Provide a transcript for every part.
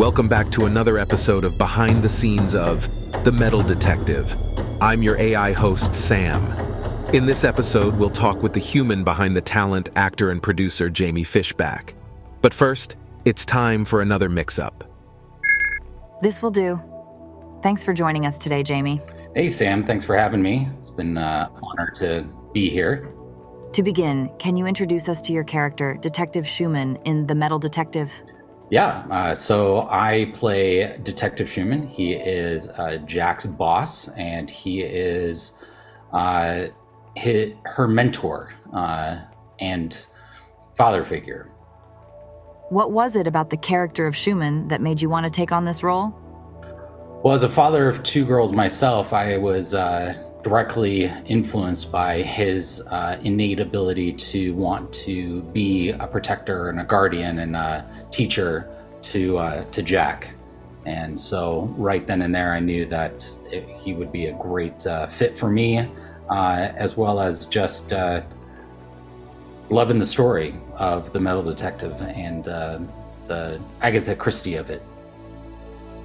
Welcome back to another episode of Behind the Scenes of The Metal Detective. I'm your AI host, Sam. In this episode, we'll talk with the human behind the talent, actor, and producer, Jamie Fishback. But first, it's time for another mix-up. This will do. Thanks for joining us today, Jamie. Hey, Sam. Thanks for having me. It's been an honor to be here. To begin, can you introduce us to your character, Detective Schumann, in The Metal Detective? Yeah. So I play Detective Schumann. He is Jack's boss, and he is her mentor and father figure. What was it about the character of Schumann that made you want to take on this role? Well, as a father of two girls myself, I was directly influenced by his innate ability to want to be a protector and a guardian and a teacher to Jack. And so right then and there, I knew that he would be a great fit for me, as well as just loving the story of The Metal Detective and the Agatha Christie of it.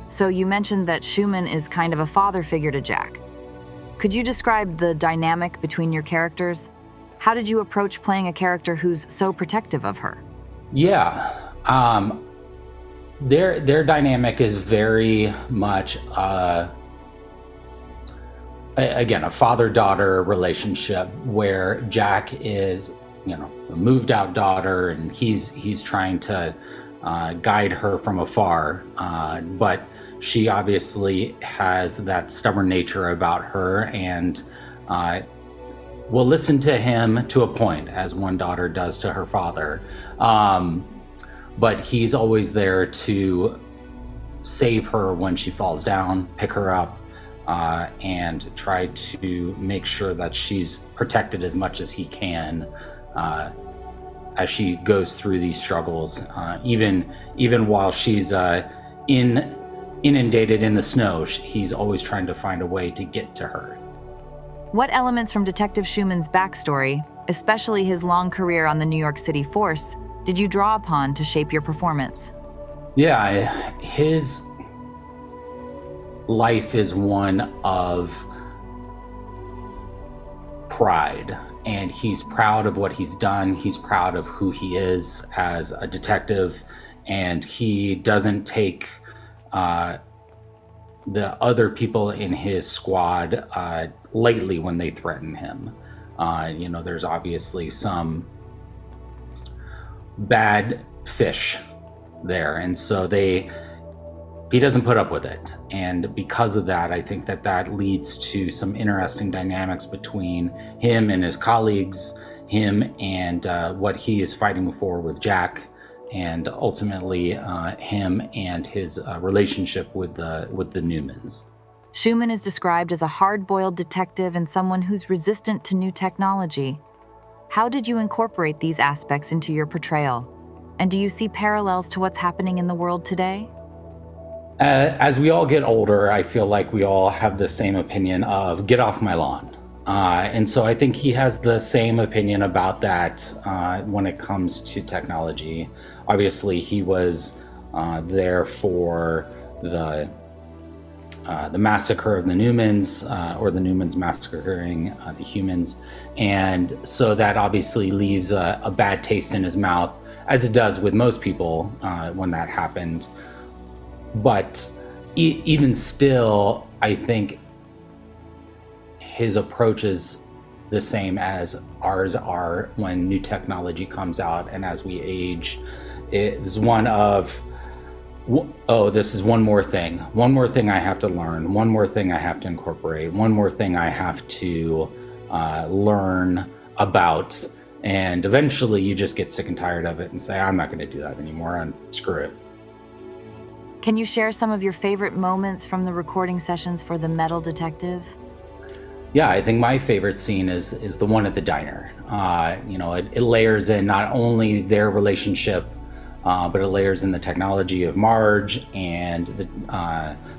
So you mentioned that Schumann is kind of a father figure to Jack. Could you describe the dynamic between your characters? How did you approach playing a character who's so protective of her? Yeah, their dynamic is very much a father-daughter relationship where Jack is, a moved-out daughter, and he's trying to guide her from afar, but she obviously has that stubborn nature about her and will listen to him to a point, as one daughter does to her father. But he's always there to save her when she falls down, pick her up, and try to make sure that she's protected as much as he can as she goes through these struggles, even while she's inundated in the snow. He's always trying to find a way to get to her. What elements from Detective Schumann's backstory, especially his long career on the New York City Force, did you draw upon to shape your performance? Yeah, his life is one of pride. And he's proud of what he's done. He's proud of who he is as a detective. And he doesn't take the other people in his squad lightly when they threaten him. There's obviously some bad fish there. And so he doesn't put up with it. And because of that, I think that leads to some interesting dynamics between him and his colleagues, him and what he is fighting for with Jack, and ultimately him and his relationship with the Newmans. Schumann is described as a hard-boiled detective and someone who's resistant to new technology. How did you incorporate these aspects into your portrayal? And do you see parallels to what's happening in the world today? As we all get older, I feel like we all have the same opinion of "get off my lawn," and so I think he has the same opinion about that when it comes to technology. Obviously, he was there for the massacre of the Newmans, or the Newmans massacring the humans, and so that obviously leaves a bad taste in his mouth, as it does with most people when that happened. But even still, I think his approach is the same as ours are when new technology comes out. And as we age, it is one of, oh, this is one more thing. One more thing I have to learn. One more thing I have to incorporate. One more thing I have to learn about. And eventually you just get sick and tired of it and say, I'm not going to do that anymore. And screw it. Can you share some of your favorite moments from the recording sessions for The Metal Detective? Yeah, I think my favorite scene is the one at the diner. It layers in not only their relationship, but it layers in the technology of Marge and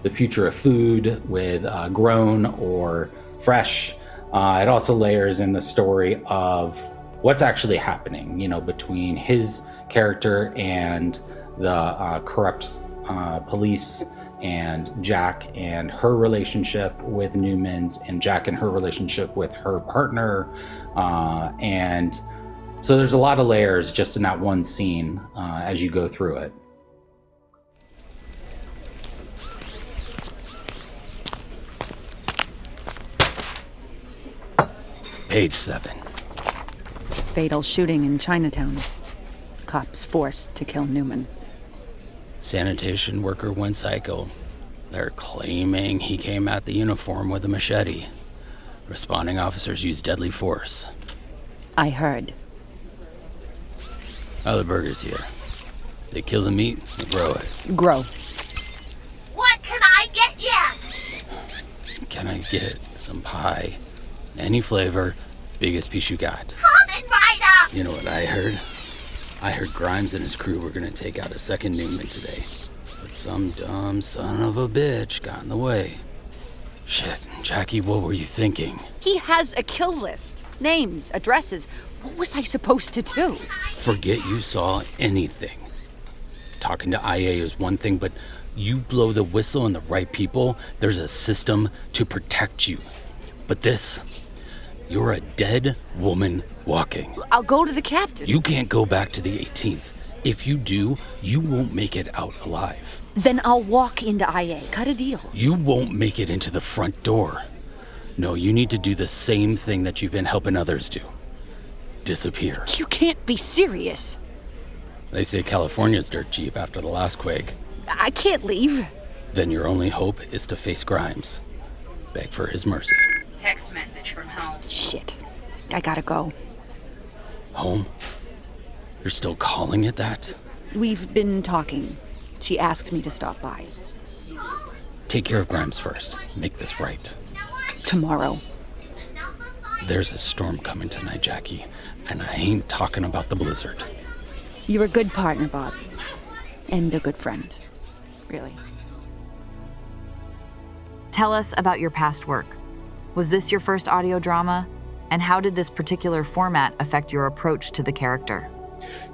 the future of food with grown or fresh. It also layers in the story of what's actually happening, between his character and the corrupt police and Jack and her relationship with Newmans, and Jack and her relationship with her partner. And so there's a lot of layers just in that one scene as you go through it. Page 7. Fatal shooting in Chinatown. Cops forced to kill Newman. Sanitation worker went psycho. They're claiming he came at the uniform with a machete. Responding officers used deadly force. I heard. Other burgers here. They kill the meat, they grow it. Grow. What can I get ya? Can I get some pie? Any flavor, biggest piece you got. Coming right up! You know what I heard? I heard Grimes and his crew were gonna take out a second Newman today. But some dumb son of a bitch got in the way. Shit, Jackie, what were you thinking? He has a kill list. Names, addresses. What was I supposed to do? Forget you saw anything. Talking to IA is one thing, but you blow the whistle on the right people, there's a system to protect you. But this, you're a dead woman walking. I'll go to the captain. You can't go back to the 18th. If you do, you won't make it out alive. Then I'll walk into IA. Cut a deal. You won't make it into the front door. No, you need to do the same thing that you've been helping others do. Disappear. You can't be serious. They say California's dirt cheap after the last quake. I can't leave. Then your only hope is to face Grimes. Beg for his mercy. Text message from home. Shit. I gotta go. Home? You're still calling it that? We've been talking. She asked me to stop by. Take care of Grimes first. Make this right. Tomorrow. There's a storm coming tonight, Jackie, and I ain't talking about the blizzard. You're a good partner, Bob. And a good friend. Really. Tell us about your past work. Was this your first audio drama? And how did this particular format affect your approach to the character?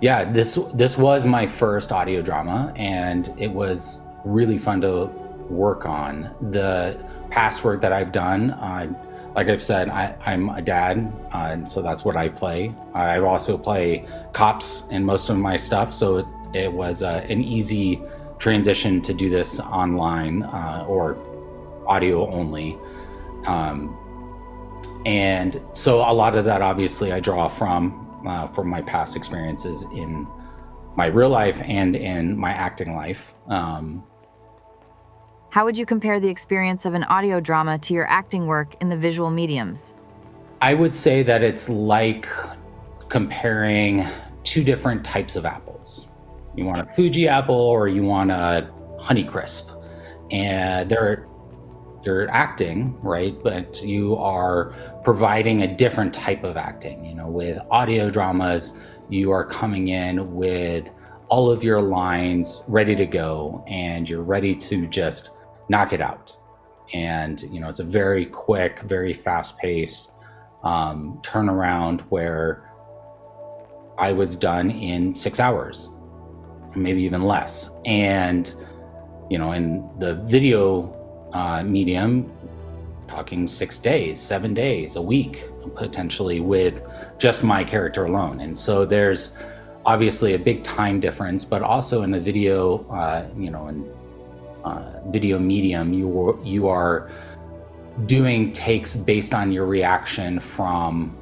Yeah, this was my first audio drama, and it was really fun to work on. The past work that I've done, like I've said, I'm a dad, and so that's what I play. I also play cops in most of my stuff, so it was an easy transition to do this online or audio only. And so a lot of that, obviously, I draw from my past experiences in my real life and in my acting life. How would you compare the experience of an audio drama to your acting work in the visual mediums? I would say that it's like comparing two different types of apples. You want a Fuji apple or you want a Honeycrisp, and you're acting, right? But you are providing a different type of acting. You know, with audio dramas, you are coming in with all of your lines ready to go, and you're ready to just knock it out. And, you know, it's a very quick, very fast-paced turnaround where I was done in 6 hours, maybe even less. And, you know, in the video medium, talking 6 days, 7 days, a week, potentially, with just my character alone. And so there's obviously a big time difference, but also in the video, video medium, you are doing takes based on your reaction from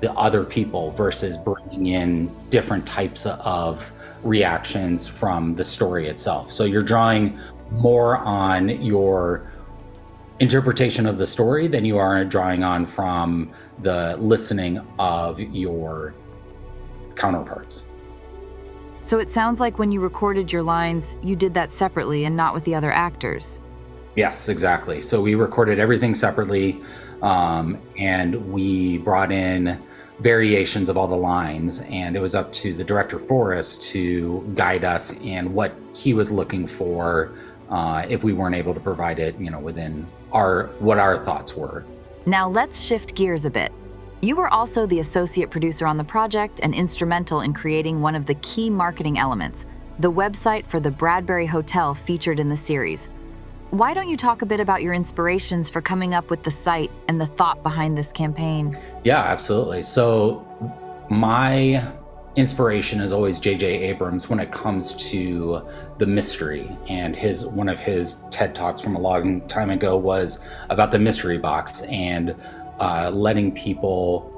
the other people versus bringing in different types of reactions from the story itself. So you're drawing more on your interpretation of the story than you are drawing on from the listening of your counterparts. So it sounds like when you recorded your lines, you did that separately and not with the other actors. Yes, exactly. So we recorded everything separately, and we brought in variations of all the lines, and it was up to the director Forrest to guide us in what he was looking for if we weren't able to provide it, you know, within what our thoughts were. Now let's shift gears a bit. You were also the associate producer on the project and instrumental in creating one of the key marketing elements, the website for the Bradbury Hotel featured in the series. Why don't you talk a bit about your inspirations for coming up with the site and the thought behind this campaign? Yeah, absolutely. So my inspiration is always JJ Abrams when it comes to the mystery, and one of his TED Talks from a long time ago was about the mystery box and letting people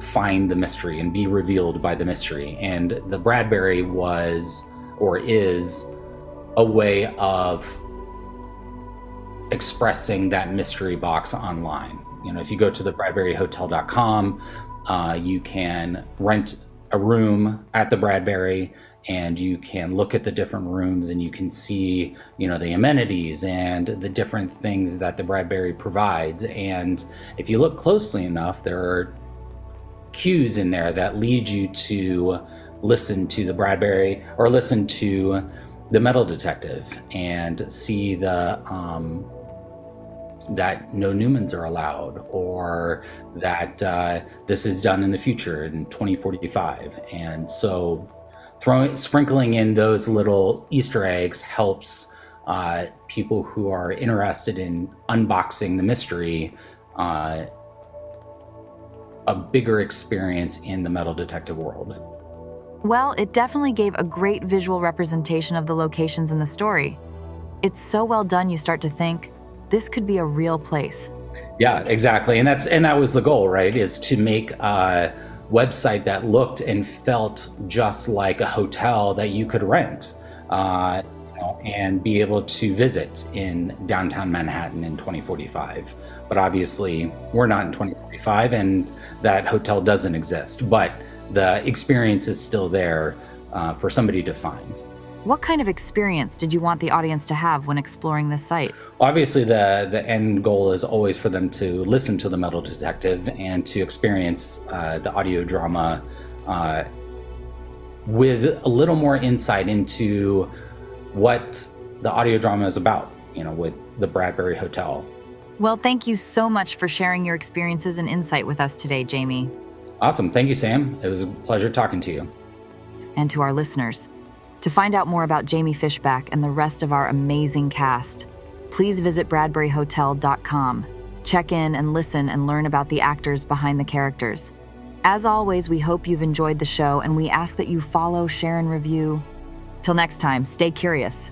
find the mystery and be revealed by the mystery. And the Bradbury was, or is, a way of expressing that mystery box online. You know, if you go to the BradburyHotel.com, you can rent a room at the Bradbury, and you can look at the different rooms, and you can see, you know, the amenities and the different things that the Bradbury provides. And if you look closely enough, there are cues in there that lead you to listen to the Bradbury or listen to The Metal Detective and see the that no Newmans are allowed, or that this is done in the future in 2045. And so sprinkling in those little Easter eggs helps people who are interested in unboxing the mystery a bigger experience in the Metal Detective world. Well, it definitely gave a great visual representation of the locations in the story. It's so well done, you start to think, this could be a real place. Yeah, exactly. And that was the goal, right? Is to make a website that looked and felt just like a hotel that you could rent and be able to visit in downtown Manhattan in 2045. But obviously we're not in 2045 and that hotel doesn't exist, but the experience is still there for somebody to find. What kind of experience did you want the audience to have when exploring this site? Obviously, the end goal is always for them to listen to The Metal Detective and to experience the audio drama with a little more insight into what the audio drama is about, you know, with the Bradbury Hotel. Well, thank you so much for sharing your experiences and insight with us today, Jamie. Awesome. Thank you, Sam. It was a pleasure talking to you. And to our listeners. To find out more about Jamie Fishback and the rest of our amazing cast, please visit BradburyHotel.com. Check in and listen and learn about the actors behind the characters. As always, we hope you've enjoyed the show, and we ask that you follow, share, and review. Till next time, stay curious.